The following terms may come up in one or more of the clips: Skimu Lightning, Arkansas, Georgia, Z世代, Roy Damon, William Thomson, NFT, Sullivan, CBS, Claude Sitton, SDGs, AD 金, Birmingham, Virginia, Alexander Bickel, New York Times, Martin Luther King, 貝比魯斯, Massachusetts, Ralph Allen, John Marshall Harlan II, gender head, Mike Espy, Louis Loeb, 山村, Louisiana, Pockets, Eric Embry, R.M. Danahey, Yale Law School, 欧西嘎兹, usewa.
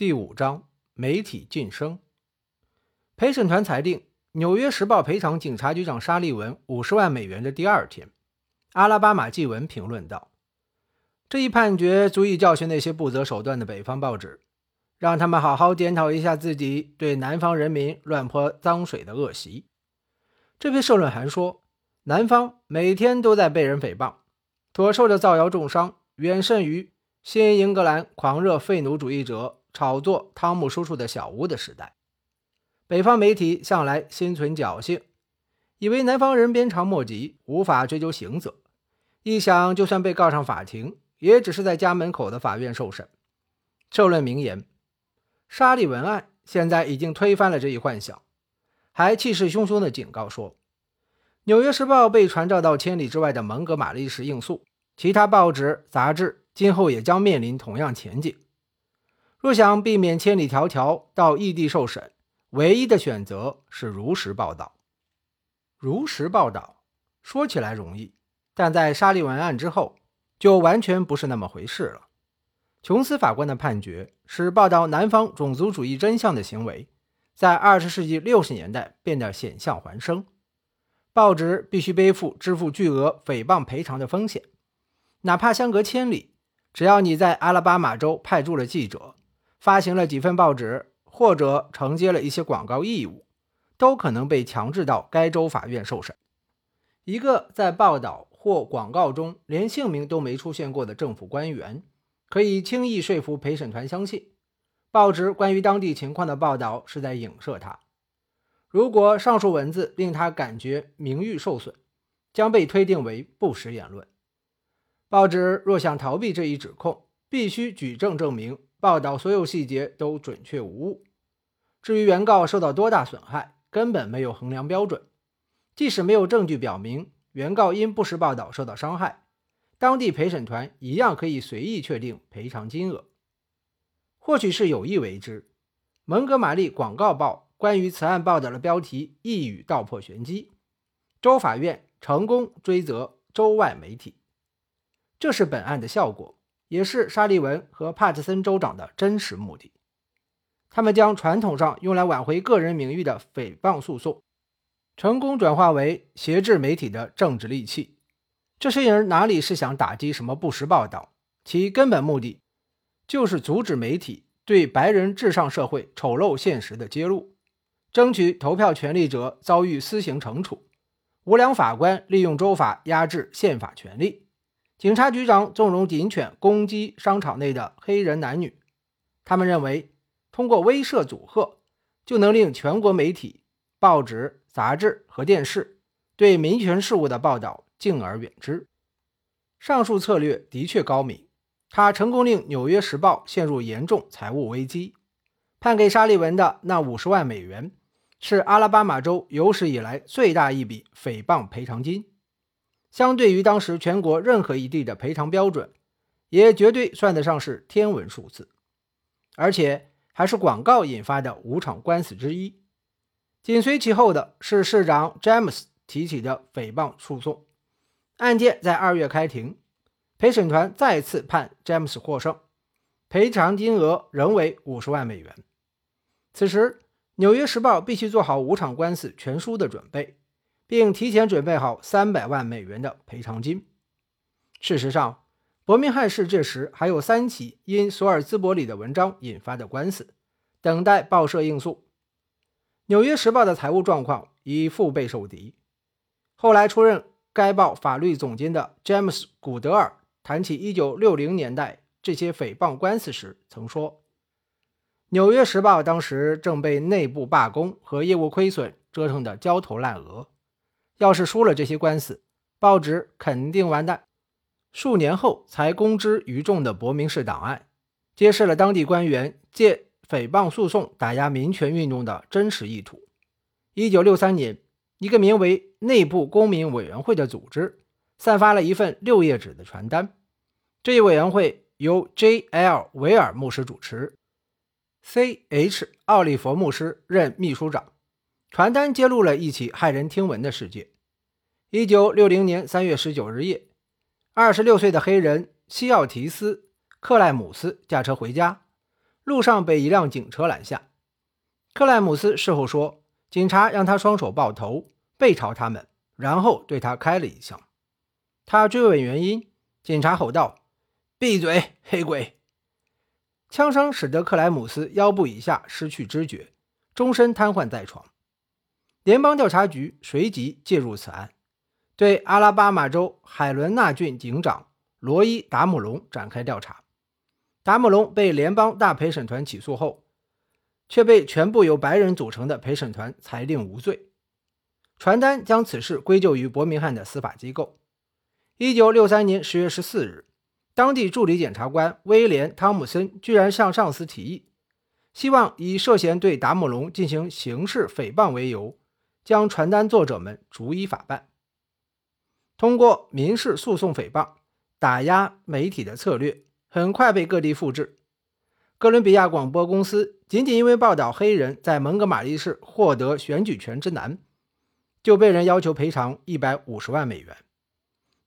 第5章媒体晋升。陪审团裁定纽约时报赔偿警察局长沙利文50万美元的第二天，阿拉巴马纪文评论道，这一判决足以教训那些不择手段的北方报纸，让他们好好检讨一下自己对南方人民乱泼脏水的恶习。这篇社论还说，南方每天都在被人诽谤，所受的造谣重伤远甚于新英格兰狂热废奴主义者炒作汤姆叔叔的小屋的时代。北方媒体向来心存侥幸，以为南方人鞭长莫及，无法追究刑责，一想就算被告上法庭，也只是在家门口的法院受审。社论名言，沙利文案现在已经推翻了这一幻想，还气势汹汹地警告说，纽约时报被传召到千里之外的蒙哥马利市应诉，其他报纸杂志今后也将面临同样前景。若想避免千里迢迢到异地受审，唯一的选择是如实报道。如实报道说起来容易，但在沙利文案之后就完全不是那么回事了。琼斯法官的判决使报道南方种族主义真相的行为在20世纪60年代变得险象环生，报纸必须背负支付巨额诽谤赔偿的风险，哪怕相隔千里，只要你在阿拉巴马州派驻了记者，发行了几份报纸，或者承接了一些广告义务，都可能被强制到该州法院受审。一个在报道或广告中连姓名都没出现过的政府官员，可以轻易说服陪审团相信报纸关于当地情况的报道是在影射他。如果上述文字令他感觉名誉受损，将被推定为不实言论。报纸若想逃避这一指控，必须举证证明报道所有细节都准确无误。至于原告受到多大损害，根本没有衡量标准。即使没有证据表明原告因不实报道受到伤害，当地陪审团一样可以随意确定赔偿金额。或许是有意为之，蒙哥马利广告报关于此案报道的标题一语道破玄机，州法院成功追责州外媒体。这是本案的效果，也是沙利文和帕特森州长的真实目的。他们将传统上用来挽回个人名誉的诽谤诉讼成功转化为挟制媒体的政治利器。这些人哪里是想打击什么不实报道，其根本目的就是阻止媒体对白人至上社会丑陋现实的揭露，争取投票权利者遭遇私刑惩处，无良法官利用州法压制宪法权利，警察局长纵容警犬攻击商场内的黑人男女。他们认为通过威慑阻吓就能令全国媒体、报纸、杂志和电视对民权事务的报道敬而远之。上述策略的确高明，它成功令纽约时报陷入严重财务危机。判给沙利文的那50万美元是阿拉巴马州有史以来最大一笔诽谤赔偿金，相对于当时全国任何一地的赔偿标准，也绝对算得上是天文数字，而且还是广告引发的5场官司之一。紧随其后的是市长詹姆斯提起的诽谤诉讼，案件在2月开庭，陪审团再次判詹姆斯获胜，赔偿金额仍为50万美元。此时，纽约时报必须做好5场官司全输的准备，并提前准备好300万美元的赔偿金。事实上，伯明翰市这时还有3起因索尔兹伯里的文章引发的官司等待报社应诉。纽约时报的财务状况已腹背受敌。后来出任该报法律总监的詹姆斯·古德尔谈起1960年代这些诽谤官司时曾说，纽约时报当时正被内部罢工和业务亏损折腾得焦头烂额，要是输了这些官司，报纸肯定完蛋。数年后才公之于众的伯明翰档案揭示了当地官员借诽谤诉讼打压民权运动的真实意图。1963年，一个名为内部公民委员会的组织散发了一份6页纸的传单。这一委员会由 J.L. 维尔牧师主持， C.H. 奥利佛牧师任秘书长。传单揭露了一起骇人听闻的事件。1960年3月19日夜，26岁的黑人西奥提斯·克莱姆斯驾车回家，路上被一辆警车拦下。克莱姆斯事后说，警察让他双手抱头背朝他们，然后对他开了一枪。他追问原因，警察吼道：“闭嘴，黑鬼！”枪声使得克莱姆斯腰部以下失去知觉，终身瘫痪在床。联邦调查局随即介入此案，对阿拉巴马州海伦纳郡警长罗伊·达姆隆展开调查。达姆隆被联邦大陪审团起诉后，却被全部由白人组成的陪审团裁定无罪。传单将此事归咎于伯明翰的司法机构。1963年10月14日，当地助理检察官威廉·汤姆森居然向上司提议，希望以涉嫌对达姆隆进行刑事诽谤为由，将传单作者们逐一法办。通过民事诉讼诽谤打压媒体的策略很快被各地复制。哥伦比亚广播公司仅仅因为报道黑人在蒙哥马利市获得选举权之难，就被人要求赔偿150万美元。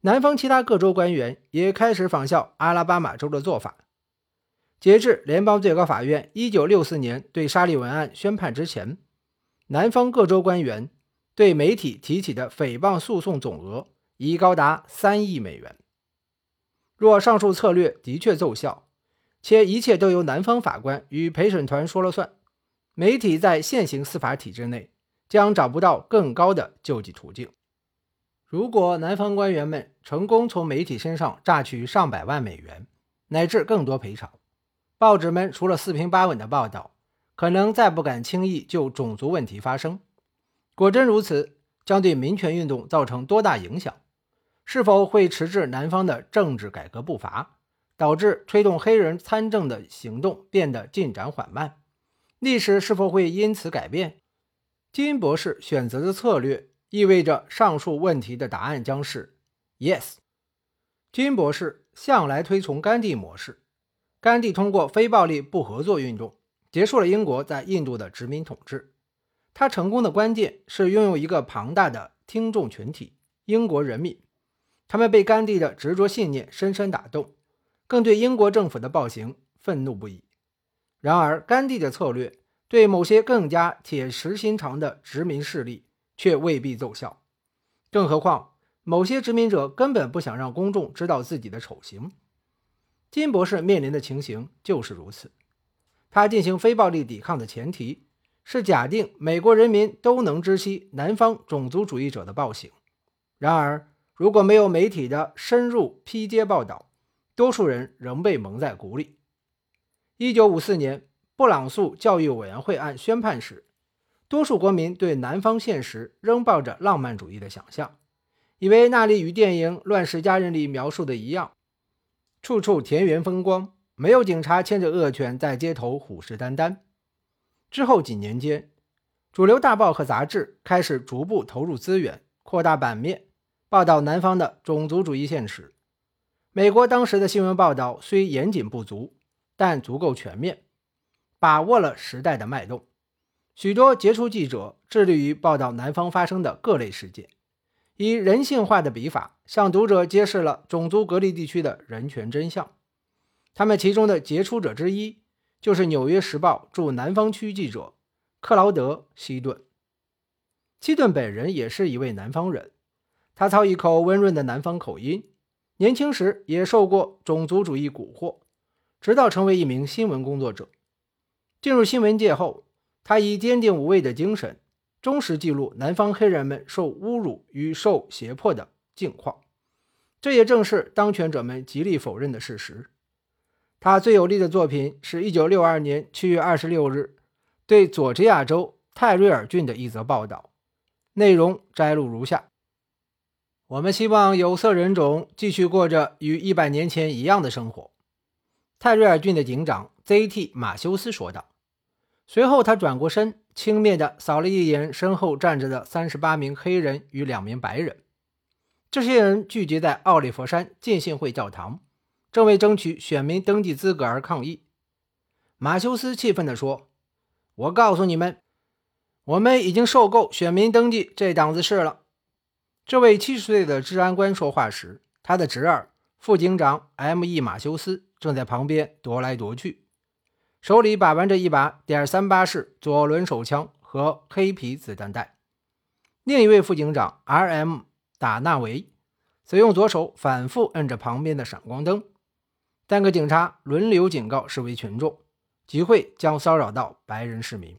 南方其他各州官员也开始仿效阿拉巴马州的做法。截至联邦最高法院1964年对沙利文案宣判之前，南方各州官员对媒体提起的诽谤诉讼总额已高达3亿美元。若上述策略的确奏效，且一切都由南方法官与陪审团说了算，媒体在现行司法体制内将找不到更高的救济途径。如果南方官员们成功从媒体身上榨取上百万美元乃至更多赔偿，报纸们除了四平八稳的报道，可能再不敢轻易就种族问题发声。果真如此，将对民权运动造成多大影响？是否会迟滞南方的政治改革步伐，导致推动黑人参政的行动变得进展缓慢？历史是否会因此改变？金博士选择的策略意味着上述问题的答案将是 yes。 金博士向来推崇甘地模式，甘地通过非暴力不合作运动结束了英国在印度的殖民统治。他成功的关键是拥有一个庞大的听众群体，英国人民。他们被甘地的执着信念深深打动，更对英国政府的暴行愤怒不已。然而，甘地的策略对某些更加铁石心肠的殖民势力却未必奏效。更何况，某些殖民者根本不想让公众知道自己的丑行。金博士面临的情形就是如此。他进行非暴力抵抗的前提是假定美国人民都能知悉南方种族主义者的暴行。然而，如果没有媒体的深入披揭报道，多数人仍被蒙在鼓里。1954年布朗素教育委员会案宣判时，多数国民对南方现实仍抱着浪漫主义的想象，以为那里与电影《乱世佳人》里描述的一样，处处田园风光，没有警察牵着恶犬在街头虎视眈眈。之后几年间，主流大报和杂志开始逐步投入资源，扩大版面，报道南方的种族主义现实。美国当时的新闻报道虽严谨不足，但足够全面，把握了时代的脉动。许多杰出记者致力于报道南方发生的各类事件，以人性化的笔法向读者揭示了种族隔离地区的人权真相。他们其中的杰出者之一就是《纽约时报》驻南方区记者克劳德·希顿。希顿本人也是一位南方人，他操一口温润的南方口音，年轻时也受过种族主义蛊惑，直到成为一名新闻工作者。进入新闻界后，他以坚定无畏的精神，忠实记录南方黑人们受侮辱与受胁迫的境况，这也正是当权者们极力否认的事实。他最有力的作品是1962年7月26日对佐治亚州泰瑞尔郡的一则报道，内容摘录如下：我们希望有色人种继续过着与100年前一样的生活。泰瑞尔郡的警长 ZT 马修斯说道。随后他转过身，轻蔑地扫了一眼身后站着的38名黑人与2名白人。这些人聚集在奥利佛山浸信会教堂，正为争取选民登记资格而抗议。马修斯气愤地说：我告诉你们，我们已经受够选民登记这档子事了。这位70岁的治安官说话时，他的侄儿副警长 M.E. 马修斯正在旁边踱来踱去。手里把玩着一把.38式左轮手枪和黑皮子弹袋。另一位副警长 RM 达纳维则用左手反复摁着旁边的闪光灯。三个警察轮流警告示威群众，集会将骚扰到白人市民。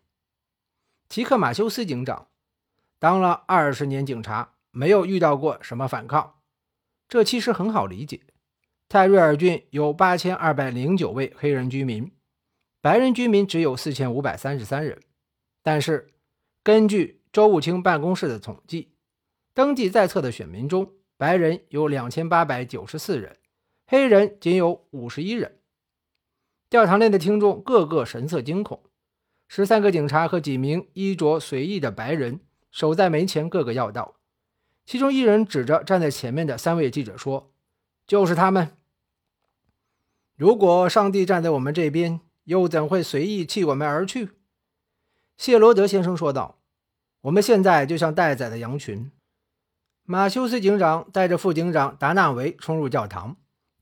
齐克马修斯警长当了20年警察，没有遇到过什么反抗，这其实很好理解。泰瑞尔郡有8209位黑人居民，白人居民只有4533人。但是根据州务卿办公室的统计，登记在册的选民中，白人有2894人，黑人仅有51人。教堂内的听众个个神色惊恐，13个警察和几名衣着随意的白人守在门前各个要道，其中一人指着站在前面的3位记者说，就是他们。如果上帝站在我们这边，又怎会随意弃我们而去？谢罗德先生说道，我们现在就像待宰的羊群。马修斯警长带着副警长达纳维冲入教堂，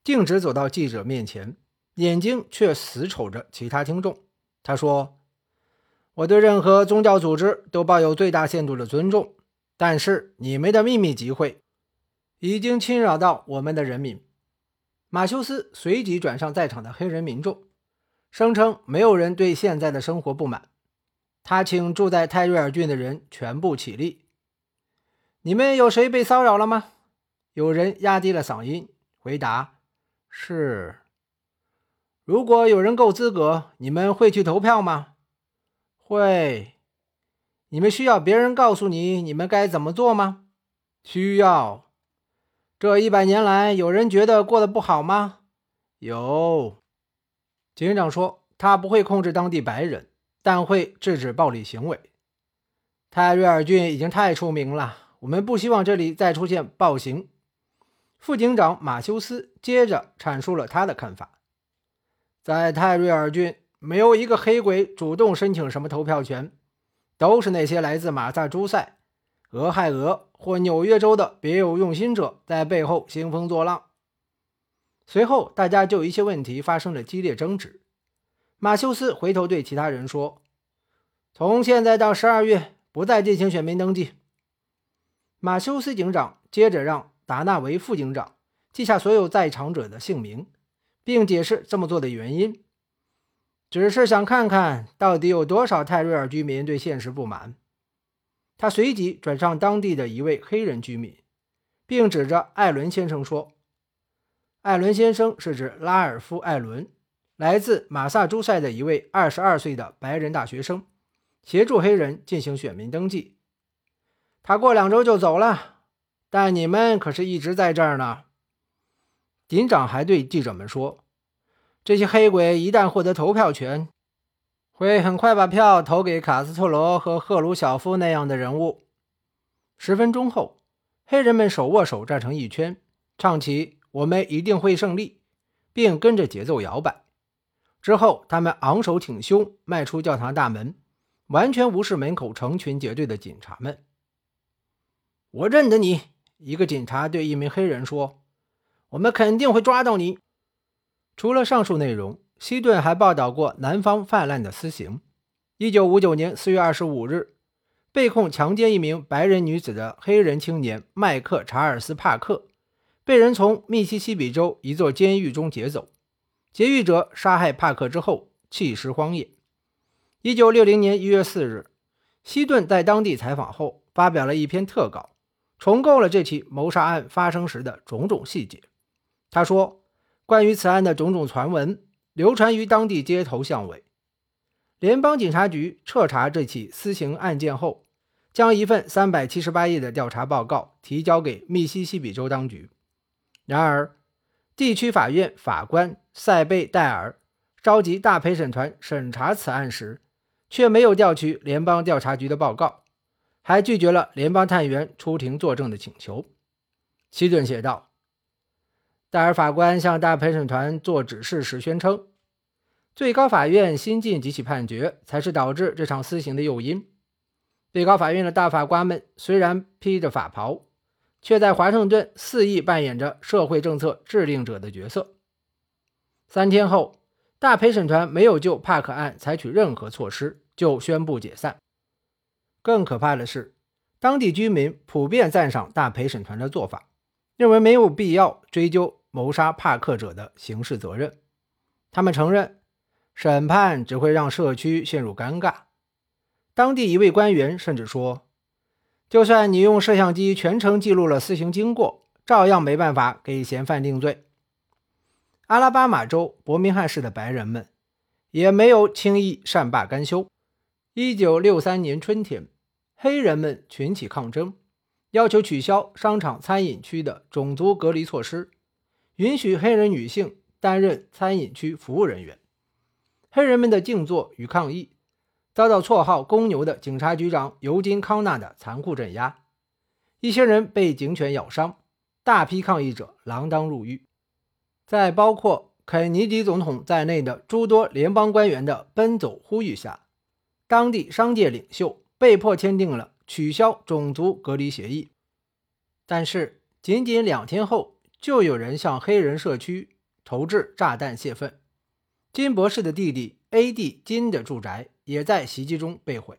径直走到记者面前，眼睛却死瞅着其他听众。他说，我对任何宗教组织都抱有最大限度的尊重，但是你们的秘密集会已经侵扰到我们的人民。马修斯随即转向在场的黑人民众，声称没有人对现在的生活不满。他请住在泰瑞尔郡的人全部起立。你们有谁被骚扰了吗？有人压低了嗓音回答，是。如果有人够资格，你们会去投票吗？会。你们需要别人告诉你们该怎么做吗？需要。这100年来，有人觉得过得不好吗？有。警长说，他不会控制当地白人，但会制止暴力行为。泰瑞尔郡已经太出名了，我们不希望这里再出现暴行。副警长马修斯接着阐述了他的看法。在泰瑞尔郡，没有一个黑鬼主动申请什么投票权，都是那些来自马萨诸塞、俄亥俄或纽约州的别有用心者在背后兴风作浪。随后大家就一些问题发生了激烈争执。马修斯回头对其他人说，从现在到12月不再进行选民登记。马修斯警长接着让达纳维副警长记下所有在场者的姓名，并解释这么做的原因，只是想看看到底有多少泰瑞尔居民对现实不满。他随即转向当地的一位黑人居民，并指着艾伦先生说，艾伦先生是指拉尔夫·艾伦，来自马萨诸塞的一位22岁的白人大学生，协助黑人进行选民登记。他过2周就走了，但你们可是一直在这儿呢。警长还对记者们说，这些黑鬼一旦获得投票权，会很快把票投给卡斯特罗和赫鲁晓夫那样的人物。10分钟后，黑人们手握手站成一圈，唱起我们一定会胜利，并跟着节奏摇摆。之后他们昂首挺胸迈出教堂大门，完全无视门口成群结队的警察们。我认得你，一个警察对一名黑人说，我们肯定会抓到你。除了上述内容，西顿还报道过南方泛滥的私刑。1959年4月25日，被控强奸一名白人女子的黑人青年麦克查尔斯·帕克被人从密西西比州一座监狱中劫走，劫狱者杀害帕克之后弃尸荒野。1960年1月4日，西顿在当地采访后发表了一篇特稿，重构了这起谋杀案发生时的种种细节。他说，关于此案的种种传闻流传于当地街头巷尾。联邦警察局彻查这起私刑案件后，将一份378页的调查报告提交给密西西比州当局。然而，地区法院法官塞贝戴尔召集大陪审团审查此案时，却没有调取联邦调查局的报告，还拒绝了联邦探员出庭作证的请求。希顿写道，戴尔法官向大陪审团做指示时宣称，最高法院新近几起判决才是导致这场私刑的诱因。最高法院的大法官们虽然披着法袍，却在华盛顿肆意扮演着社会政策制定者的角色。3天后，大陪审团没有就帕克案采取任何措施，就宣布解散。更可怕的是，当地居民普遍赞赏大陪审团的做法，认为没有必要追究谋杀帕克者的刑事责任。他们承认，审判只会让社区陷入尴尬。当地一位官员甚至说，就算你用摄像机全程记录了私刑经过，照样没办法给嫌犯定罪。阿拉巴马州伯明翰市的白人们也没有轻易善罢甘休。1963年春天，黑人们群起抗争，要求取消商场餐饮区的种族隔离措施，允许黑人女性担任餐饮区服务人员。黑人们的静坐与抗议遭到绰号公牛的警察局长尤金·康纳的残酷镇压，一些人被警犬咬伤，大批抗议者锒铛入狱。在包括肯尼迪总统在内的诸多联邦官员的奔走呼吁下，当地商界领袖被迫签订了取消种族隔离协议。但是仅仅2天后，就有人向黑人社区投掷炸弹泄愤。金博士的弟弟 AD 金的住宅也在袭击中被毁。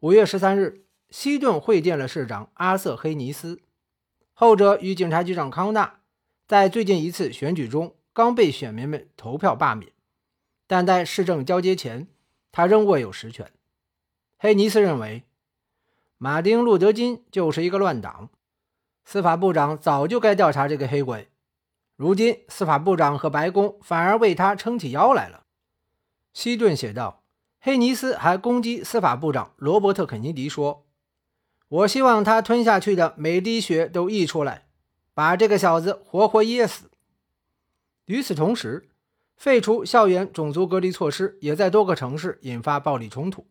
5月13日，西顿会见了市长阿瑟·黑尼斯，后者与警察局长康纳在最近一次选举中刚被选民们投票罢免，但在市政交接前他仍握有实权。黑尼斯认为，马丁·路德·金就是一个乱党，司法部长早就该调查这个黑鬼，如今司法部长和白宫反而为他撑起腰来了。西顿写道，黑尼斯还攻击司法部长罗伯特·肯尼迪说，我希望他吞下去的每滴血都溢出来，把这个小子活活噎死。与此同时，废除校园种族隔离措施也在多个城市引发暴力冲突。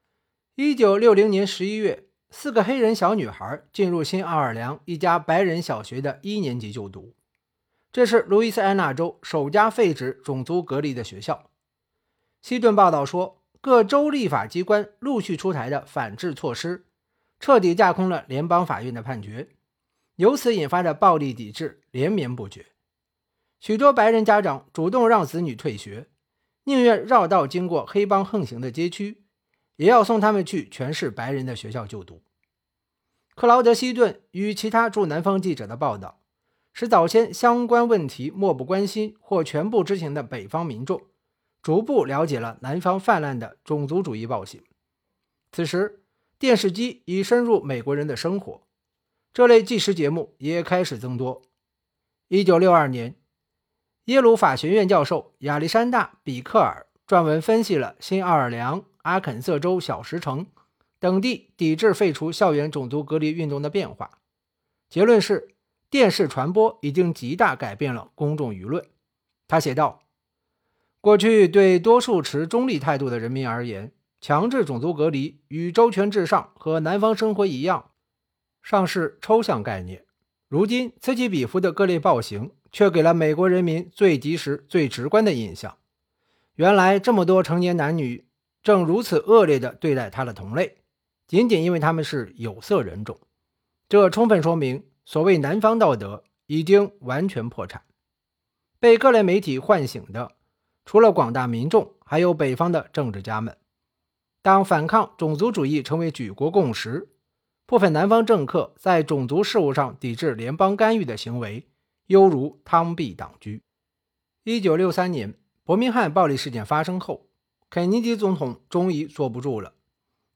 1960年11月，4个黑人小女孩进入新奥尔良一家白人小学的1年级就读，这是路易斯安那州首家废止种族隔离的学校。西顿报道说，各州立法机关陆续出台的反制措施彻底架空了联邦法院的判决，由此引发的暴力抵制连绵不绝。许多白人家长主动让子女退学，宁愿绕道经过黑帮横行的街区，也要送他们去全是白人的学校就读。克劳德·希顿与其他驻南方记者的报道，使早先相关问题漠不关心或全部知情的北方民众逐步了解了南方泛滥的种族主义暴行。此时，电视机已深入美国人的生活，这类纪实节目也开始增多。1962年，耶鲁法学院教授亚历山大·比克尔撰文分析了新奥尔良、阿肯色州小石城等地抵制废除校园种族隔离运动的变化，结论是，电视传播已经极大改变了公众舆论。他写道，过去对多数持中立态度的人民而言，强制种族隔离与州权至上和南方生活一样，尚是抽象概念。如今此起彼伏的各类暴行却给了美国人民最及时最直观的印象，原来这么多成年男女正如此恶劣地对待他的同类，仅仅因为他们是有色人种。这充分说明所谓南方道德已经完全破产。被各类媒体唤醒的除了广大民众，还有北方的政治家们。当反抗种族主义成为举国共识，部分南方政客在种族事务上抵制联邦干预的行为犹如螳臂挡车。1963年伯明翰暴力事件发生后，肯尼迪总统终于坐不住了，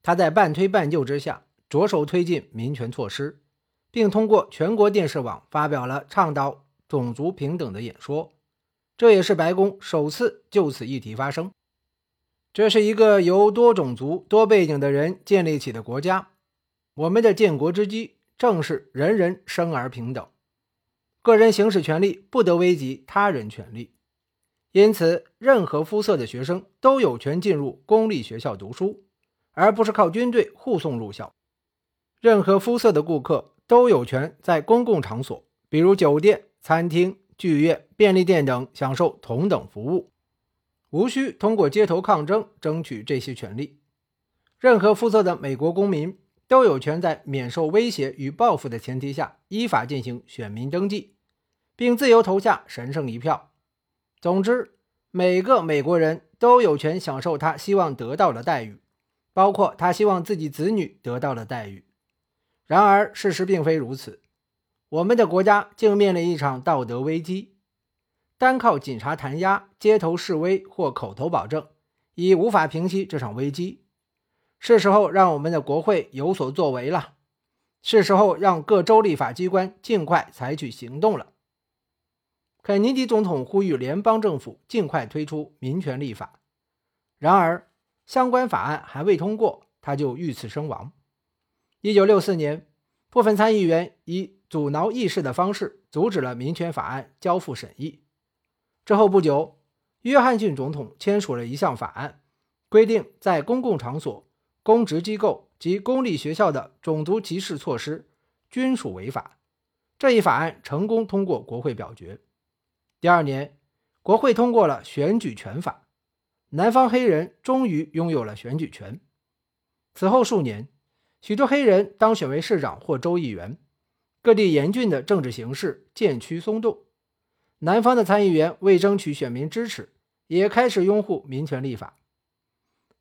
他在半推半就之下着手推进民权措施，并通过全国电视网发表了倡导种族平等的演说，这也是白宫首次就此议题发声。这是一个由多种族多背景的人建立起的国家，我们的建国之基正是人人生而平等，个人行使权利不得危及他人权利，因此任何肤色的学生都有权进入公立学校读书，而不是靠军队护送入校。任何肤色的顾客都有权在公共场所，比如酒店、餐厅、剧院、便利店等享受同等服务，无需通过街头抗争争取这些权利。任何肤色的美国公民都有权在免受威胁与报复的前提下依法进行选民登记，并自由投下神圣一票。总之，每个美国人都有权享受他希望得到的待遇，包括他希望自己子女得到的待遇。然而，事实并非如此。我们的国家竟面临一场道德危机，单靠警察弹压、街头示威或口头保证，已无法平息这场危机。是时候让我们的国会有所作为了，是时候让各州立法机关尽快采取行动了。肯尼迪总统呼吁联邦政府尽快推出民权立法，然而相关法案还未通过，他就遇刺身亡。1964年，部分参议员以阻挠议事的方式阻止了民权法案交付审议。之后不久，约翰逊总统签署了一项法案，规定在公共场所、公职机构及公立学校的种族歧视措施均属违法。这一法案成功通过国会表决。第二年，国会通过了选举权法，南方黑人终于拥有了选举权。此后数年，许多黑人当选为市长或州议员，各地严峻的政治形势渐趋松动。南方的参议员为争取选民支持，也开始拥护民权立法。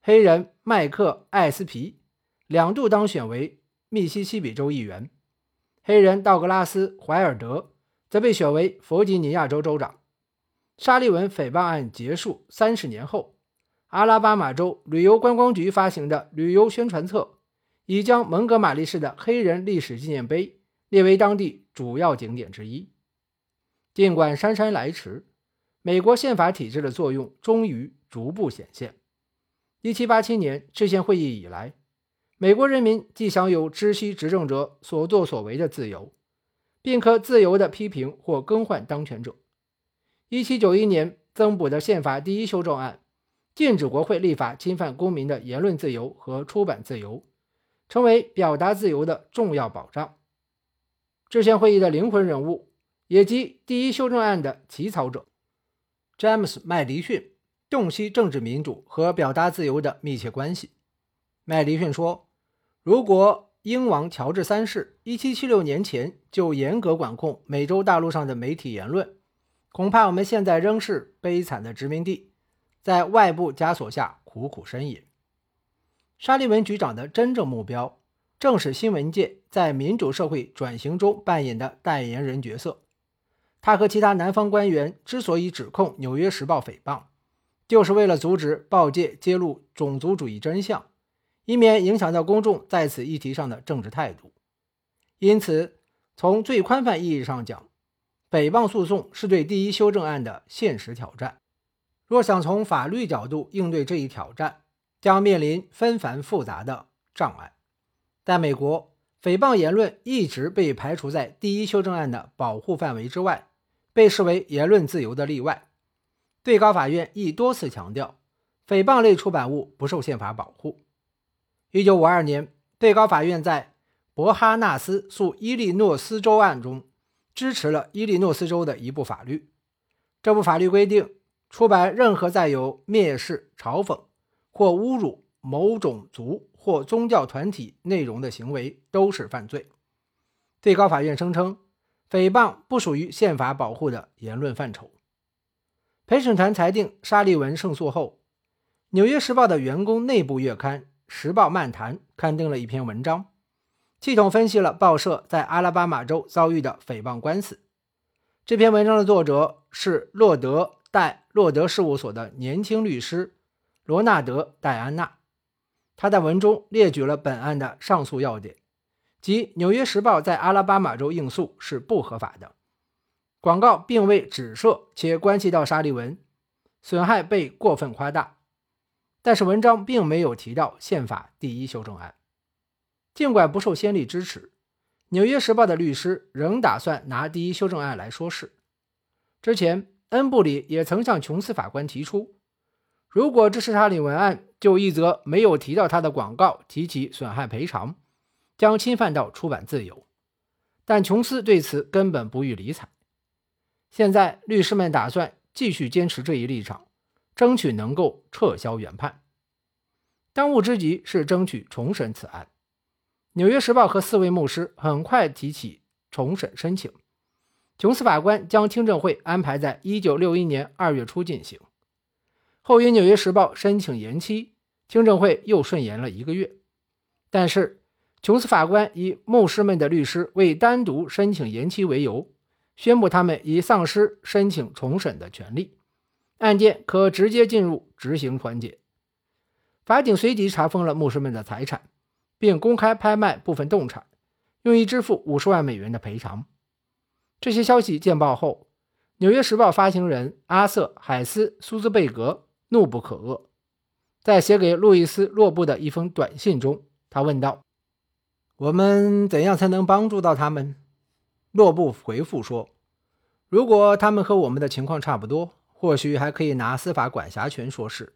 黑人麦克·艾斯皮2度当选为密西西比州议员，黑人道格拉斯·怀尔德则被选为弗吉尼亚州州长。沙利文诽谤案结束30年后，阿拉巴马州旅游观光局发行的旅游宣传册已将蒙哥马利市的黑人历史纪念碑列为当地主要景点之一。尽管姗姗来迟，美国宪法体制的作用终于逐步显现。1787年制宪会议以来，美国人民既享有知悉执政者所作所为的自由，并可自由地批评或更换当权者。1791年增补的宪法第一修正案禁止国会立法侵犯公民的言论自由和出版自由，成为表达自由的重要保障。制宪会议的灵魂人物也即第一修正案的起草者詹姆斯·麦迪逊洞悉政治民主和表达自由的密切关系。麦迪逊说，如果英王乔治三世1776年前就严格管控美洲大陆上的媒体言论，恐怕我们现在仍是悲惨的殖民地，在外部枷锁下苦苦呻吟。沙利文局长的真正目标正是新闻界在民主社会转型中扮演的代言人角色。他和其他南方官员之所以指控《纽约时报》诽谤，就是为了阻止报界揭露种族主义真相，以免影响到公众在此议题上的政治态度。因此，从最宽泛意义上讲，诽谤诉讼是对第一修正案的现实挑战。若想从法律角度应对这一挑战，将面临纷繁复杂的障碍。在美国，诽谤言论一直被排除在第一修正案的保护范围之外，被视为言论自由的例外。最高法院亦多次强调，诽谤类出版物不受宪法保护。1952年，最高法院在伯哈纳斯诉伊利诺斯州案中支持了伊利诺斯州的一部法律。这部法律规定，出版任何载有蔑视、嘲讽或侮辱某种族或宗教团体内容的行为都是犯罪。最高法院声称，诽谤不属于宪法保护的言论范畴。陪审团裁定沙利文胜诉后，《纽约时报》的员工内部月刊《时报漫谈》刊登了一篇文章，系统分析了报社在阿拉巴马州遭遇的诽谤官司。这篇文章的作者是洛德戴洛德事务所的年轻律师罗纳德戴安娜。他在文中列举了本案的上诉要点，即《纽约时报》在阿拉巴马州应诉是不合法的，广告并未指涉且关系到沙利文，损害被过分夸大。但是文章并没有提到宪法第一修正案。尽管不受先例支持，《纽约时报》的律师仍打算拿第一修正案来说事。之前，恩布里也曾向琼斯法官提出，如果支持沙利文案，就一则没有提到他的广告提起损害赔偿，将侵犯到出版自由。但琼斯对此根本不予理睬。现在律师们打算继续坚持这一立场，争取能够撤销原判。当务之急是争取重审此案。《纽约时报》和4位牧师很快提起重审申请。琼斯法官将听证会安排在1961年2月初进行。后因《纽约时报》申请延期，听证会又顺延了1个月。但是琼斯法官以牧师们的律师为单独申请延期为由，宣布他们已丧失申请重审的权利，案件可直接进入执行环节。法警随即查封了牧师们的财产，并公开拍卖部分动产，用以支付$500万的赔偿。这些消息见报后，纽约时报发行人阿瑟·海斯·苏兹贝格怒不可遏。在写给路易斯·洛布的一封短信中，他问道：我们怎样才能帮助到他们？洛布回复说，如果他们和我们的情况差不多，或许还可以拿司法管辖权说事。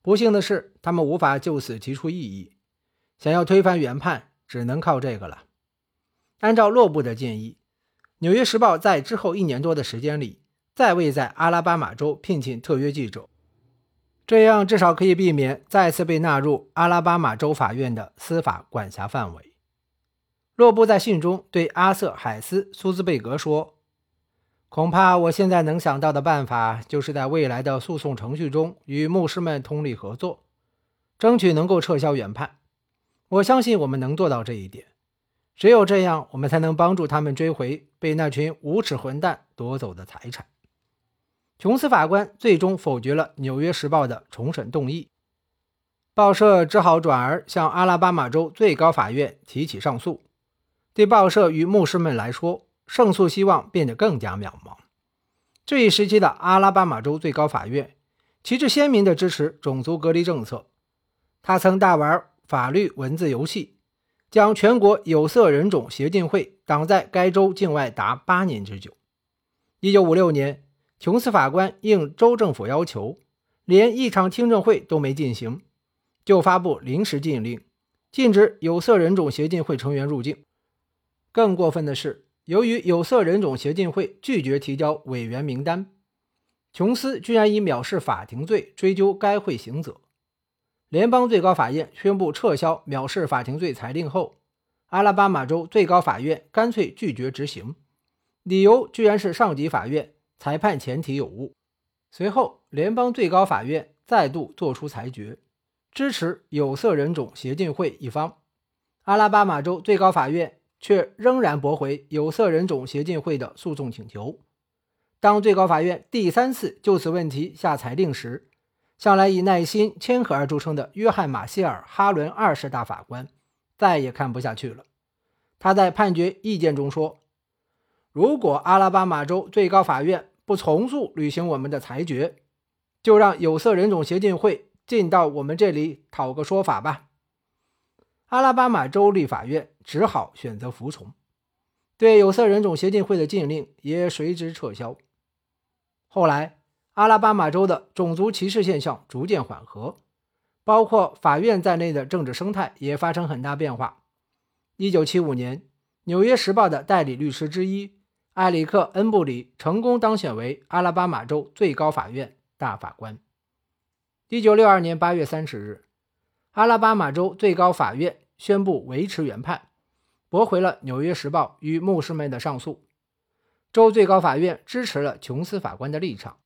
不幸的是，他们无法就此提出异议，想要推翻原判只能靠这个了。按照洛布的建议，纽约时报在之后1年多的时间里再未在阿拉巴马州聘请特约记者，这样至少可以避免再次被纳入阿拉巴马州法院的司法管辖范围。洛布在信中对阿瑟·海斯·苏兹贝格说，恐怕我现在能想到的办法就是在未来的诉讼程序中与牧师们通力合作，争取能够撤销原判。我相信我们能做到这一点，只有这样我们才能帮助他们追回被那群无耻混蛋夺走的财产。琼斯法官最终否决了纽约时报的重审动议，报社只好转而向阿拉巴马州最高法院提起上诉。对报社与牧师们来说，胜诉希望变得更加渺茫。这一时期的阿拉巴马州最高法院旗帜鲜明地支持种族隔离政策，他曾大玩法律文字游戏，将全国有色人种协进会挡在该州境外达8年之久。1956年，琼斯法官应州政府要求，连一场听证会都没进行，就发布临时禁令，禁止有色人种协进会成员入境。更过分的是，由于有色人种协进会拒绝提交委员名单，琼斯居然以藐视法庭罪追究该会刑责。联邦最高法院宣布撤销藐视法庭罪裁定后，阿拉巴马州最高法院干脆拒绝执行，理由居然是上级法院裁判前提有误。随后，联邦最高法院再度作出裁决，支持有色人种协进会一方。阿拉巴马州最高法院却仍然驳回有色人种协进会的诉讼请求。当最高法院第3次就此问题下裁定时，向来以耐心谦和而著称的约翰·马歇尔·哈伦2世大法官再也看不下去了。他在判决意见中说，如果阿拉巴马州最高法院不从速履行我们的裁决，就让有色人种协进会进到我们这里讨个说法吧。阿拉巴马州立法院只好选择服从，对有色人种协进会的禁令也随之撤销。后来阿拉巴马州的种族歧视现象逐渐缓和，包括法院在内的政治生态也发生很大变化。1975年，纽约时报的代理律师之一埃里克·恩布里成功当选为阿拉巴马州最高法院大法官。1962年8月30日，阿拉巴马州最高法院宣布维持原判，驳回了纽约时报与牧师们的上诉。州最高法院支持了琼斯法官的立场，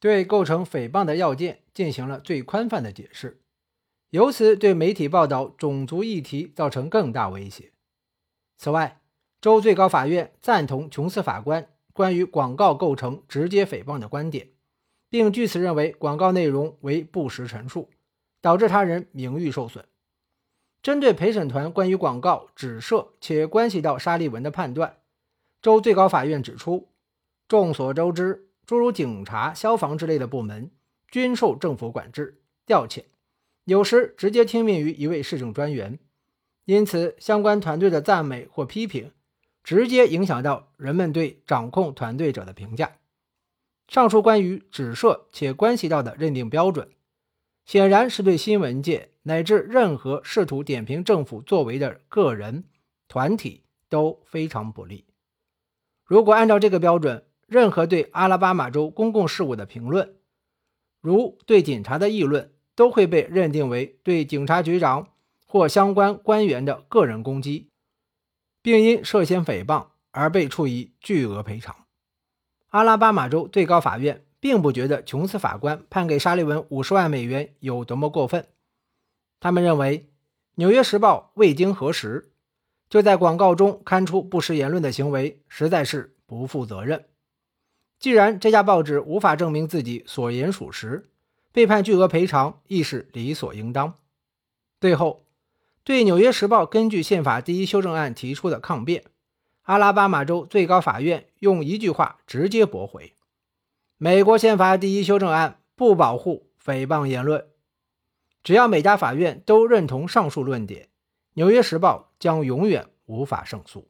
对构成诽谤的要件进行了最宽泛的解释，由此对媒体报道种族议题造成更大威胁。此外，州最高法院赞同琼斯法官关于广告构成直接诽谤的观点，并据此认为广告内容为不实陈述，导致他人名誉受损。针对陪审团关于广告指涉且关系到沙利文的判断，州最高法院指出，众所周知，诸如警察、消防之类的部门均受政府管制、调遣，有时直接听命于一位市政专员，因此相关团队的赞美或批评直接影响到人们对掌控团队者的评价。上述关于指涉且关系到的认定标准，显然是对新闻界乃至任何试图点评政府作为的个人、团体都非常不利。如果按照这个标准，任何对阿拉巴马州公共事务的评论，如对警察的议论，都会被认定为对警察局长或相关官员的个人攻击，并因涉嫌诽谤而被处以巨额赔偿。阿拉巴马州最高法院并不觉得琼斯法官判给沙利文50万美元有多么过分。他们认为，《纽约时报》未经核实，就在广告中刊出不实言论的行为，实在是不负责任。既然这家报纸无法证明自己所言属实，被判巨额赔偿亦是理所应当。最后，对《纽约时报》根据宪法第一修正案提出的抗辩，阿拉巴马州最高法院用一句话直接驳回：美国宪法第一修正案不保护诽谤言论。只要每家法院都认同上述论点，《纽约时报》将永远无法胜诉。